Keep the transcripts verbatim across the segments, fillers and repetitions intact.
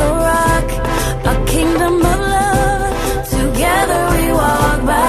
rock, a kingdom of love, together we walk by.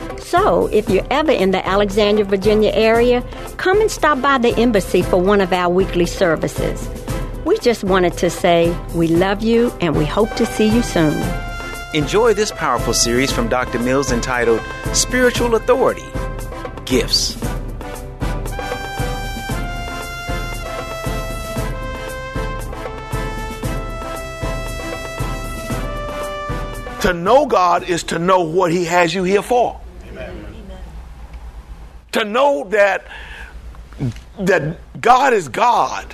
So, if you're ever in the Alexandria, Virginia area, come and stop by the embassy for one of our weekly services. We just wanted to say we love you and we hope to see you soon. Enjoy this powerful series from Doctor Mills entitled Spiritual Authority, Gifts. To know God is to know what He has you here for. To know that that God is God,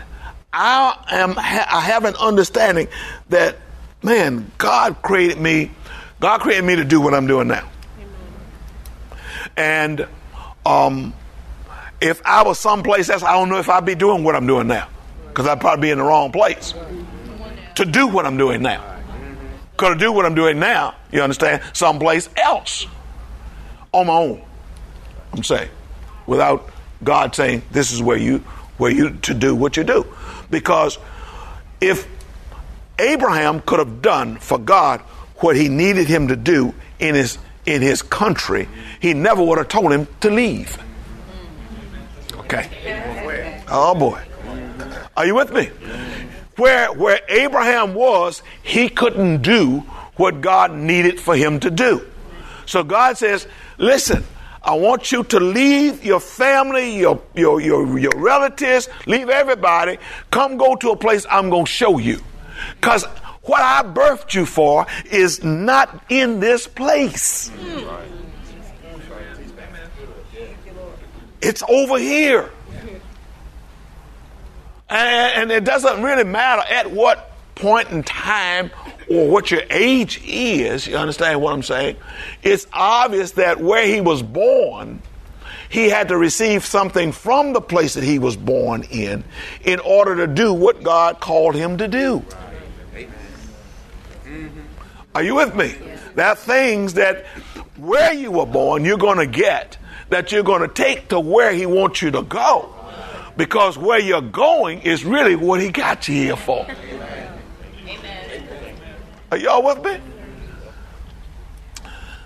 I am. I have an understanding that, man, God created me. God created me to do what I'm doing now. Amen. And um, if I was someplace else, I don't know if I'd be doing what I'm doing now, because I'd probably be in the wrong place to do what I'm doing now. Because to do what I'm doing now, you understand, someplace else on my own. I'm saying. Without God saying, this is where you where you to do what you do. Because if Abraham could have done for God what he needed him to do in his in his country, he never would have told him to leave. Okay. Oh, boy. Are you with me? Where where Abraham was, he couldn't do what God needed for him to do. So God says, listen, I want you to leave your family, your, your your your relatives, leave everybody. Come go to a place I'm going to show you. Because what I birthed you for is not in this place. It's over here. And, and it doesn't really matter at what point in time or what your age is, you understand what I'm saying? It's obvious that where he was born, he had to receive something from the place that he was born in in order to do what God called him to do. Right. Amen. Are you with me? Yes. There are things that where you were born, you're going to get, that you're going to take to where he wants you to go, because where you're going is really what he got you here for. Are y'all with me?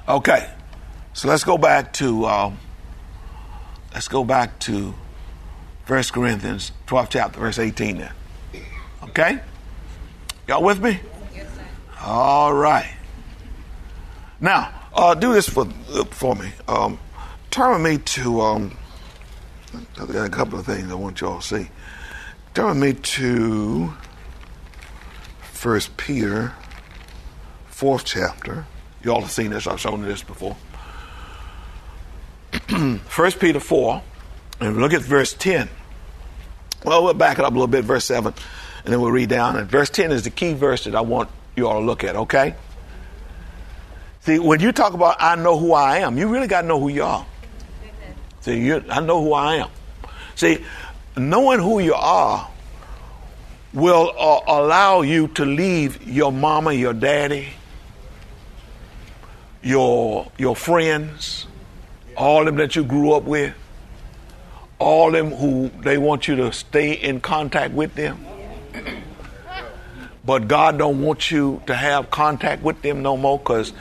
Okay, so let's go back to um, let's go back to First Corinthians twelfth chapter, verse eighteen. Now, okay, y'all with me? Yes, sir. All right. Now, Uh, do this for for me. Um, turn with me to, um, I got a couple of things I want you all to see. Turn with me to First Peter, fourth chapter. You all have seen this. I've shown you this before. First Peter four, and look at verse ten. Well, we'll back it up a little bit, verse seven, and then we'll read down. And verse ten is the key verse that I want you all to look at, okay? See, when you talk about I know who I am, you really got to know who you are. Amen. See, you, I know who I am. See, knowing who you are will uh, allow you to leave your mama, your daddy, your your friends, all them that you grew up with, all them who they want you to stay in contact with them. But God don't want you to have contact with them no more because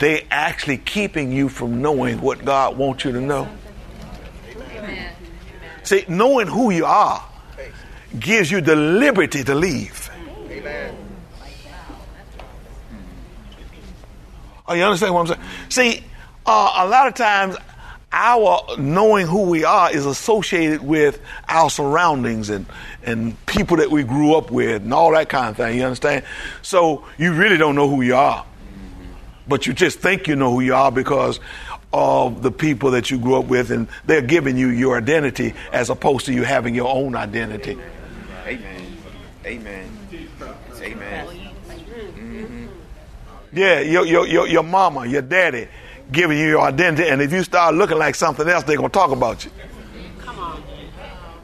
they actually keeping you from knowing what God wants you to know. Amen. See, knowing who you are gives you the liberty to leave. Amen. Oh, you understand what I'm saying? See, uh, a lot of times our knowing who we are is associated with our surroundings and, and people that we grew up with and all that kind of thing. You understand? So you really don't know who you are, but you just think you know who you are because of the people that you grew up with, and they're giving you your identity as opposed to you having your own identity. Amen. Amen. Amen. Mm-hmm. Yeah, your, your, your, your mama, your daddy, giving you your identity, and if you start looking like something else, they're going to talk about you. Come on.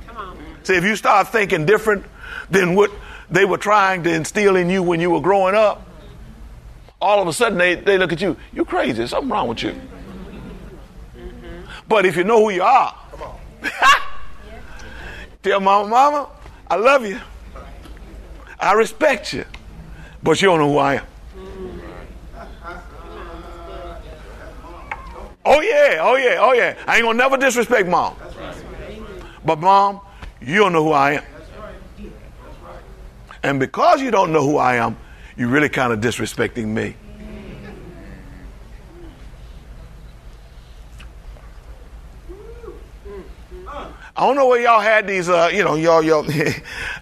Come on. See, if you start thinking different than what they were trying to instill in you when you were growing up, all of a sudden they, they look at you. You're crazy. There's something wrong with you. Mm-hmm. But if you know who you are, come on. Tell mama, mama, I love you. I respect you. But you don't know who I am. Oh, yeah, oh, yeah, oh, yeah. I ain't going to never disrespect mom. That's right. But mom, you don't know who I am. That's right. That's right. And because you don't know who I am, you're really kind of disrespecting me. I don't know where y'all had these, uh, you know, y'all, y'all,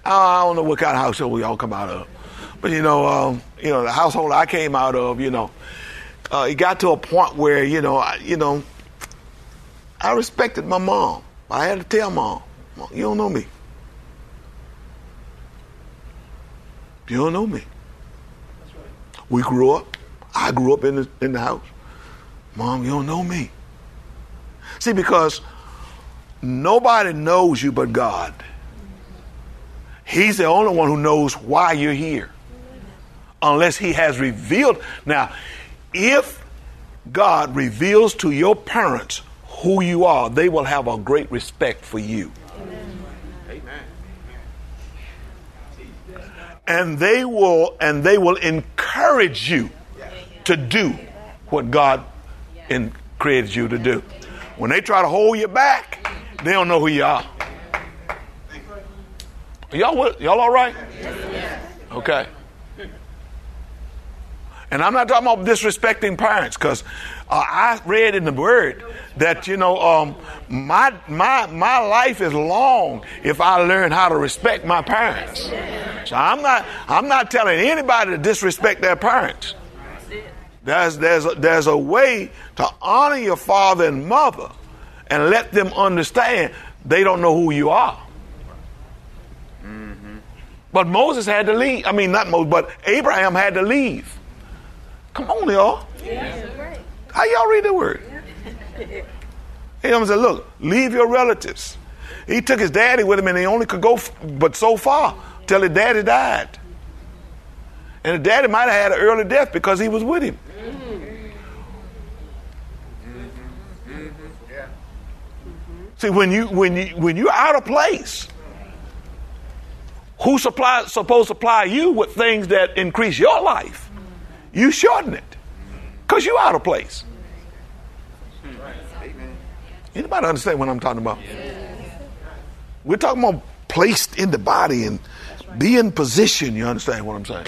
I don't know what kind of household y'all come out of. But, you know, um, you know, the household I came out of, you know, Uh, it got to a point where, you know, I, you know, I respected my mom. I had to tell mom, mom, you don't know me. You don't know me. That's right. We grew up. I grew up in the, in the house. Mom, you don't know me. See, because nobody knows you but God. He's the only one who knows why you're here. Unless he has revealed. Now, if God reveals to your parents who you are, they will have a great respect for you. Amen. And they will and they will encourage you to do what God in, created you to do. When they try to hold you back, they don't know who you are. Are y'all, y'all all right? Okay. And I'm not talking about disrespecting parents, because uh, I read in the Word that, you know, um, my my my life is long if I learn how to respect my parents. So I'm not I'm not telling anybody to disrespect their parents. There's there's a, there's a way to honor your father and mother, and let them understand they don't know who you are. Mm-hmm. But Moses had to leave. I mean, not Moses, but Abraham had to leave. Come on, y'all. Yeah. How y'all read the word? Yeah. He said, look, leave your relatives. He took his daddy with him, and he only could go f- but so far till his daddy died. And his daddy might have had an early death because he was with him. Mm-hmm. Mm-hmm. Mm-hmm. Yeah. See, when you when you when you're out of place, who's supply, supposed to supply you with things that increase your life? You shorten it because you're out of place. Anybody understand what I'm talking about? Yes. We're talking about placed in the body and be in position. You understand what I'm saying?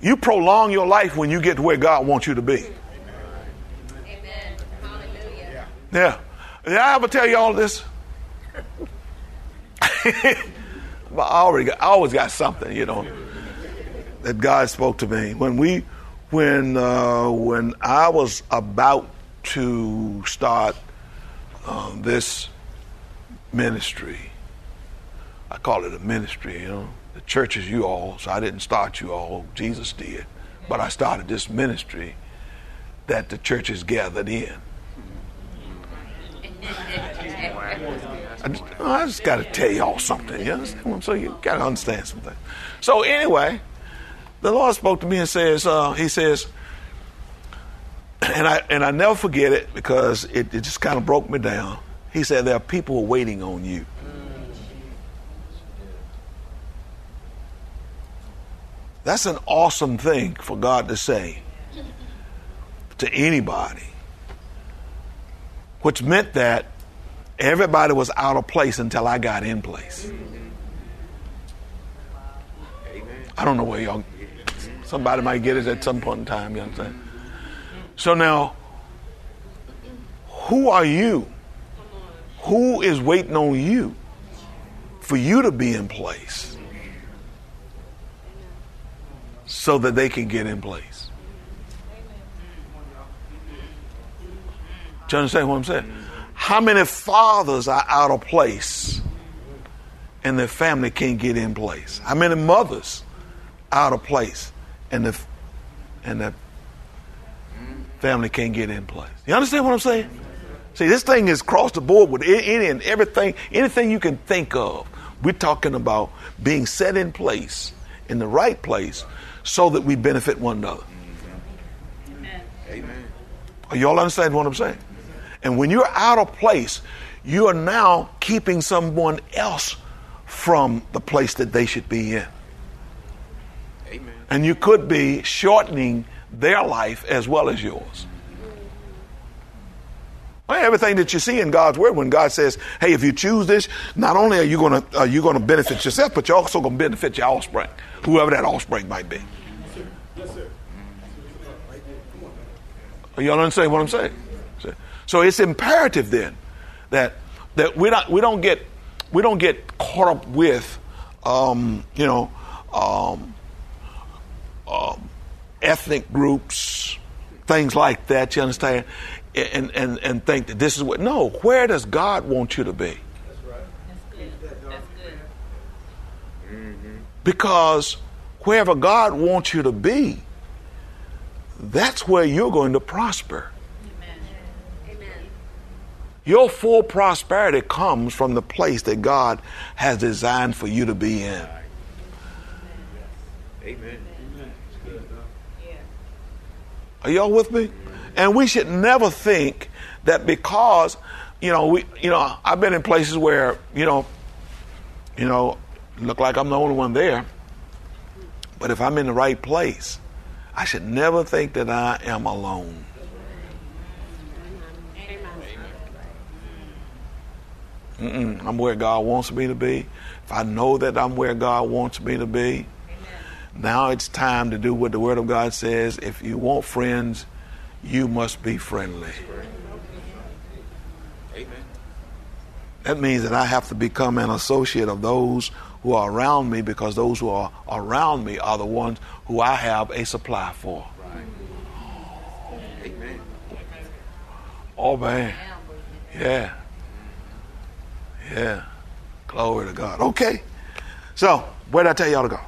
You prolong your life when you get to where God wants you to be. Amen. Hallelujah. Yeah. Did I ever tell you all this? But I already got, I always got something, you know, that God spoke to me. When we, when uh, when I was about to start uh, this ministry, I call it a ministry, you know. The church is you all, so I didn't start you all. Jesus did. But I started this ministry that the church is gathered in. I just, I just got to tell y'all something. You understand? So you got to understand something. So anyway, the Lord spoke to me and says, uh, he says, and I and I never forget it because it, it just kind of broke me down. He said, there are people waiting on you. That's an awesome thing for God to say to anybody. Which meant that everybody was out of place until I got in place. I don't know where y'all, somebody might get it at some point in time, you understand? So now, who are you? Who is waiting on you for you to be in place so that they can get in place? Do you understand what I'm saying? How many fathers are out of place and their family can't get in place? How many mothers out of place and the and their family can't get in place? You understand what I'm saying? See, this thing is across the board with any and everything, anything you can think of. We're talking about being set in place, in the right place, so that we benefit one another. Amen. Amen. Are y'all understand what I'm saying? And when you're out of place, you are now keeping someone else from the place that they should be in. Amen. And you could be shortening their life as well as yours. Well, everything that you see in God's word, when God says, hey, if you choose this, not only are you going to, are you going to benefit yourself, but you're also going to benefit your offspring, whoever that offspring might be. Yes, sir. Yes, sir. Are y'all understand what I'm saying? So it's imperative then that that we don't we don't get we don't get caught up with um, you know um, um, ethnic groups, things like that. You understand, and and and think that this is what. No, where does God want you to be? That's right. That's good. That's good. Mm-hmm. Because wherever God wants you to be, that's where you're going to prosper. Your full prosperity comes from the place that God has designed for you to be in. Amen. Amen. Amen. Are y'all with me? And we should never think that because, you know, we, you know, I've been in places where, you know, you know, look like I'm the only one there. But if I'm in the right place, I should never think that I am alone. Mm-mm, I'm where God wants me to be. If I know that I'm where God wants me to be, amen. Now it's time to do what the Word of God says. If you want friends, you must be friendly. Amen. That means that I have to become an associate of those who are around me, because those who are around me are the ones who I have a supply for. Right. Oh. Amen. Oh, man. Yeah. Yeah. Glory to God. Okay. So, where did I tell y'all to go?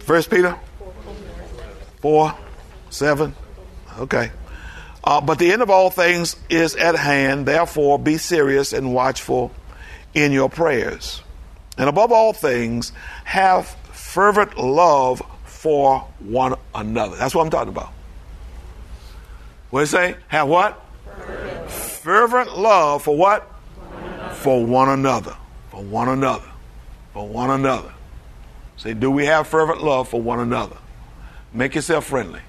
First Peter four seven. Okay. Uh, but the end of all things is at hand. Therefore, be serious and watchful in your prayers. And above all things, have fervent love for one another. That's what I'm talking about. What did it say? Have what? Fervent love for what? One for one another. For one another. For one another. Say, do we have fervent love for one another? Make yourself friendly.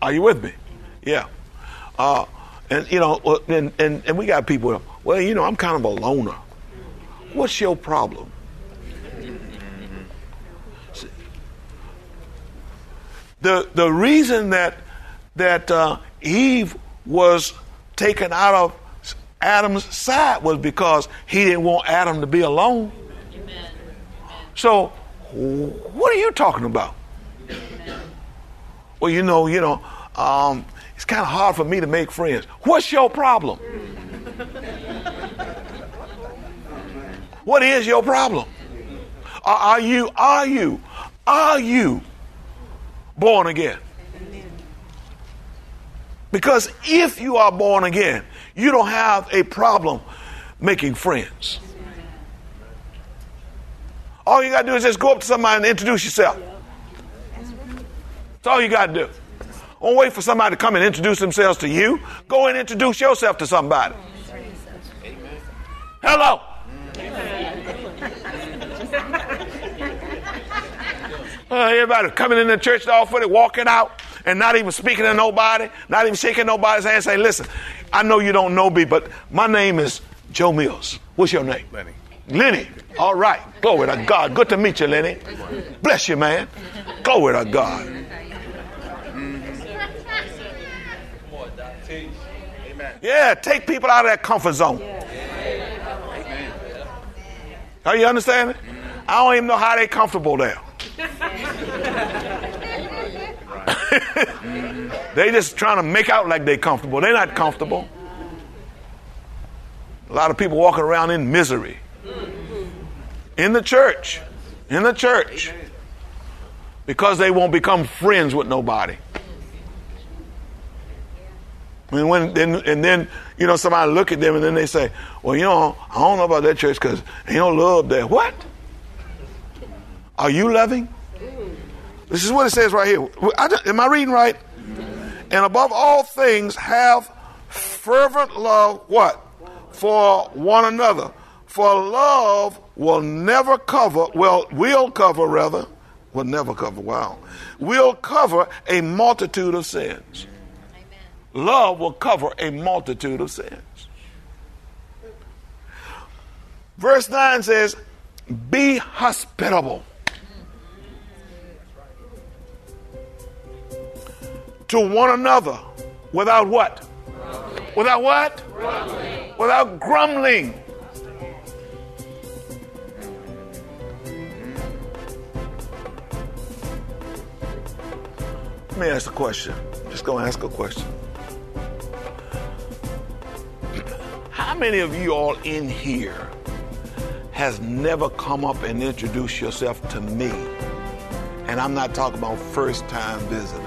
Are you with me? Yeah. Uh, and, you know, and, and, and we got people, well, you know, I'm kind of a loner. What's your problem? The the reason that that uh, Eve was taken out of Adam's side was because he didn't want Adam to be alone. Amen. So what are you talking about? Amen. Well, you know, you know, um, it's kind of hard for me to make friends. What's your problem? What is your problem? Are, are you, are you, are you born again? Because if you are born again, you don't have a problem making friends. All you got to do is just go up to somebody and introduce yourself. That's all you got to do. Don't wait for somebody to come and introduce themselves to you. Go and introduce yourself to somebody. Hello. Uh, everybody coming in the church all footed, walking out, and not even speaking to nobody, not even shaking nobody's hand, saying, listen, I know you don't know me, but my name is Joe Mills. What's your name? Lenny. Lenny. All right. Glory to God. Good to meet you, Lenny. Bless you, man. Glory to God. Yeah, take people out of that comfort zone. Are you understanding? I don't even know how they're comfortable there. They just trying to make out like they comfortable. They're not comfortable. A lot of people walking around in misery. In the church. In the church. Because they won't become friends with nobody. And, when, and, and then, you know, somebody look at them and then they say, well, you know, I don't know about that church because they don't love that. What? Are you loving? This is what it says right here. I, am I reading right? And above all things, have fervent love, what? For one another. For love will never cover, well, will cover rather, will never cover, wow. Will cover a multitude of sins. Amen. Love will cover a multitude of sins. Verse nine says, be hospitable to one another without what? Grumbling. Without what? Grumbling. Without grumbling. Let me ask a question. I'm just going to ask a question. How many of you all in here has never come up and introduced yourself to me? And I'm not talking about first-time visitors.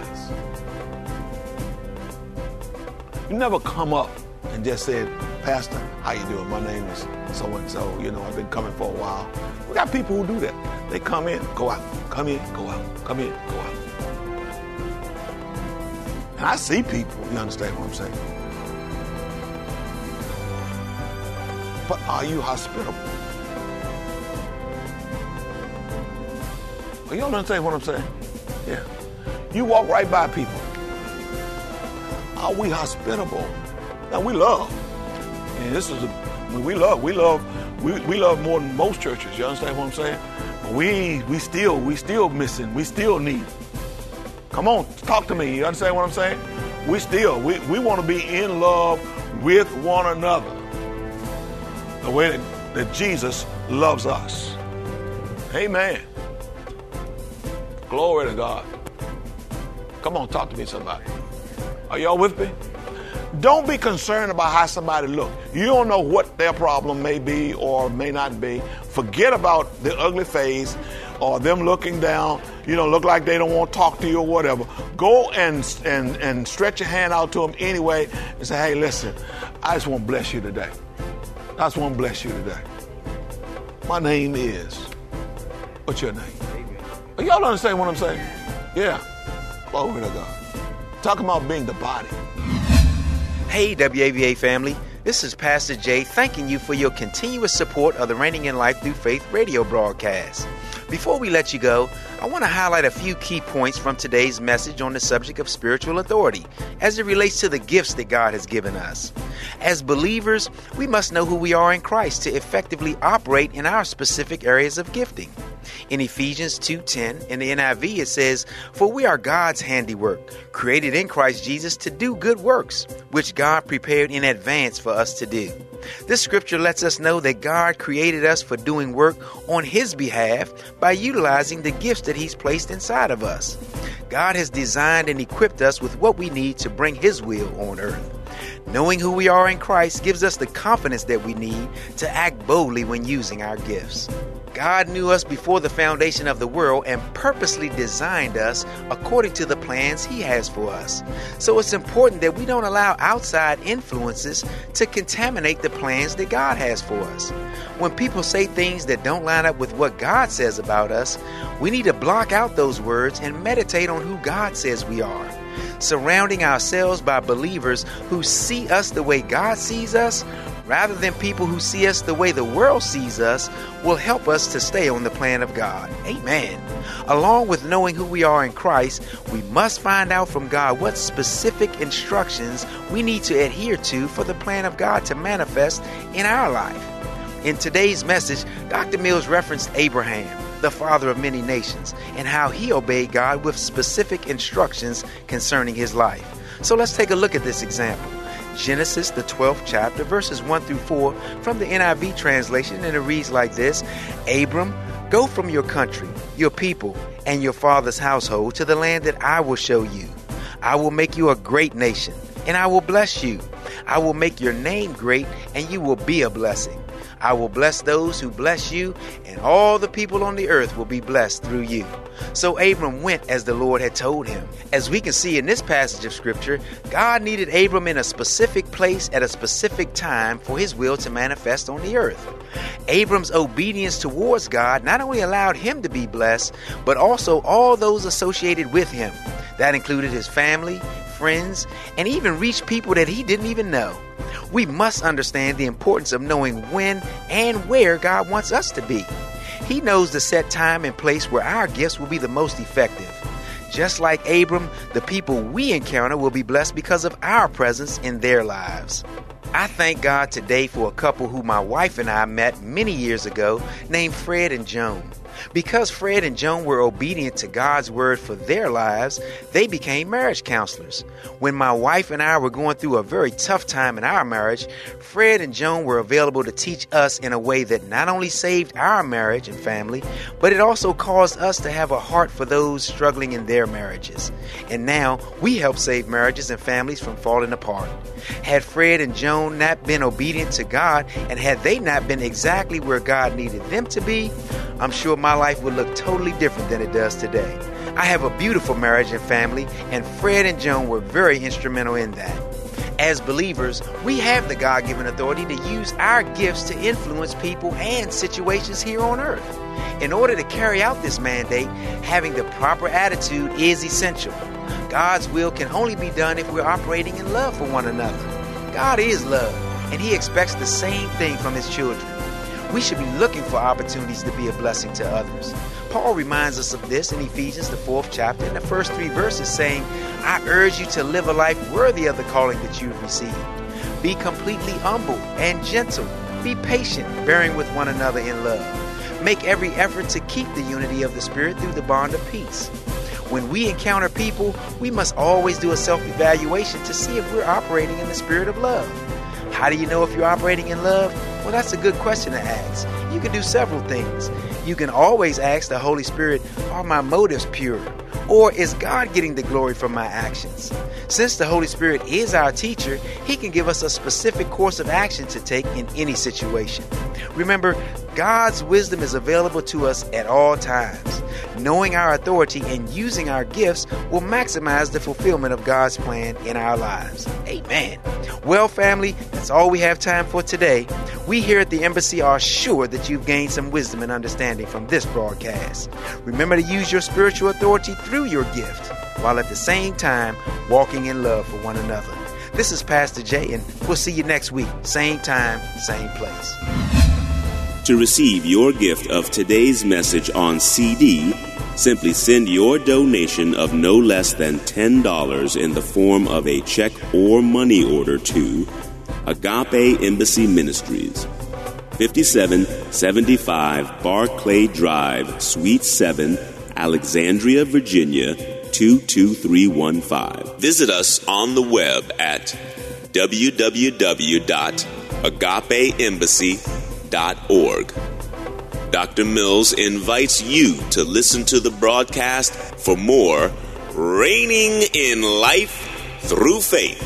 You never come up and just said, Pastor, how you doing? My name is so-and-so. You know, I've been coming for a while. We got people who do that. They come in, go out. Come in, go out. Come in, go out. And I see people. You understand what I'm saying? But are you hospitable? Well, you don't understand what I'm saying? Yeah. You walk right by people. Are we hospitable? Now we love. And this is a, we love. We love. We, we love more than most churches. You understand what I'm saying? But we we still we still missing. We still need. Come on, talk to me. You understand what I'm saying? We still we, we want to be in love with one another. The way that, that Jesus loves us. Amen. Glory to God. Come on, talk to me, somebody. Are y'all with me? Don't be concerned about how somebody looks. You don't know what their problem may be or may not be. Forget about the ugly face or them looking down, you know, look like they don't want to talk to you or whatever. Go and and and stretch your hand out to them anyway and say, hey, listen, I just want to bless you today. I just want to bless you today. My name is, what's your name? Are y'all understand what I'm saying? Yeah. Glory to God. Talking about being the body. Hey, W A V A family. This is Pastor Jay thanking you for your continuous support of the Reigning in Life Through Faith radio broadcast. Before we let you go, I want to highlight a few key points from today's message on the subject of spiritual authority as it relates to the gifts that God has given us. As believers, we must know who we are in Christ to effectively operate in our specific areas of gifting. In Ephesians two ten, in the N I V, it says, "For we are God's handiwork, created in Christ Jesus to do good works, which God prepared in advance for us to do." This scripture lets us know that God created us for doing work on His behalf by utilizing the gifts that He's placed inside of us. God has designed and equipped us with what we need to bring His will on earth. Knowing who we are in Christ gives us the confidence that we need to act boldly when using our gifts. God knew us before the foundation of the world and purposely designed us according to the plans He has for us. So it's important that we don't allow outside influences to contaminate the plans that God has for us. When people say things that don't line up with what God says about us, we need to block out those words and meditate on who God says we are. Surrounding ourselves by believers who see us the way God sees us, rather than people who see us the way the world sees us, will help us to stay on the plan of God. Amen. Along with knowing who we are in Christ, we must find out from God what specific instructions we need to adhere to for the plan of God to manifest in our life. In today's message, Doctor Mills referenced Abraham, the father of many nations, and how he obeyed God with specific instructions concerning his life. So let's take a look at this example. Genesis, the twelfth chapter, verses one through four from the N I V translation, and it reads like this: "Abram, go from your country, your people, and your father's household to the land that I will show you. I will make you a great nation, and I will bless you. I will make your name great, and you will be a blessing. I will bless those who bless you, and all the people on the earth will be blessed through you." So Abram went as the Lord had told him. As we can see in this passage of scripture, God needed Abram in a specific place at a specific time for His will to manifest on the earth. Abram's obedience towards God not only allowed him to be blessed, but also all those associated with him. That included his family, friends, and even reached people that he didn't even know. We must understand the importance of knowing when and where God wants us to be. He knows the set time and place where our gifts will be the most effective. Just like Abram, the people we encounter will be blessed because of our presence in their lives. I thank God today for a couple who my wife and I met many years ago named Fred and Joan. Because Fred and Joan were obedient to God's word for their lives, they became marriage counselors. When my wife and I were going through a very tough time in our marriage, Fred and Joan were available to teach us in a way that not only saved our marriage and family, but it also caused us to have a heart for those struggling in their marriages. And now we help save marriages and families from falling apart. Had Fred and Joan not been obedient to God, and had they not been exactly where God needed them to be, I'm sure my life would look totally different than it does today. I have a beautiful marriage and family, and Fred and Joan were very instrumental in that. As believers, we have the God-given authority to use our gifts to influence people and situations here on earth. In order to carry out this mandate, having the proper attitude is essential. God's will can only be done if we're operating in love for one another. God is love, and He expects the same thing from His children. We should be looking for opportunities to be a blessing to others. Paul reminds us of this in Ephesians, the fourth chapter, in the first three verses, saying, "I urge you to live a life worthy of the calling that you've received. Be completely humble and gentle. Be patient, bearing with one another in love. Make every effort to keep the unity of the Spirit through the bond of peace." When we encounter people, we must always do a self-evaluation to see if we're operating in the spirit of love. How do you know if you're operating in love? Well, that's a good question to ask. You can do several things. You can always ask the Holy Spirit, "Are my motives pure?" Or, "Is God getting the glory from my actions?" Since the Holy Spirit is our teacher, He can give us a specific course of action to take in any situation. Remember, God's wisdom is available to us at all times. Knowing our authority and using our gifts will maximize the fulfillment of God's plan in our lives. Amen. Well, family, that's all we have time for today. We here at the Embassy are sure that you've gained some wisdom and understanding from this broadcast. Remember to use your spiritual authority through your gift, while at the same time walking in love for one another. This is Pastor Jay, and we'll see you next week, same time, same place. To receive your gift of today's message on C D, simply send your donation of no less than ten dollars in the form of a check or money order to Agape Embassy Ministries, fifty-seven seventy-five Barclay Drive, Suite seven, Alexandria, Virginia, two two three one five. Visit us on the web at w w w dot agape embassy dot org. Doctor Mills invites you to listen to the broadcast for more Reigning in Life Through Faith.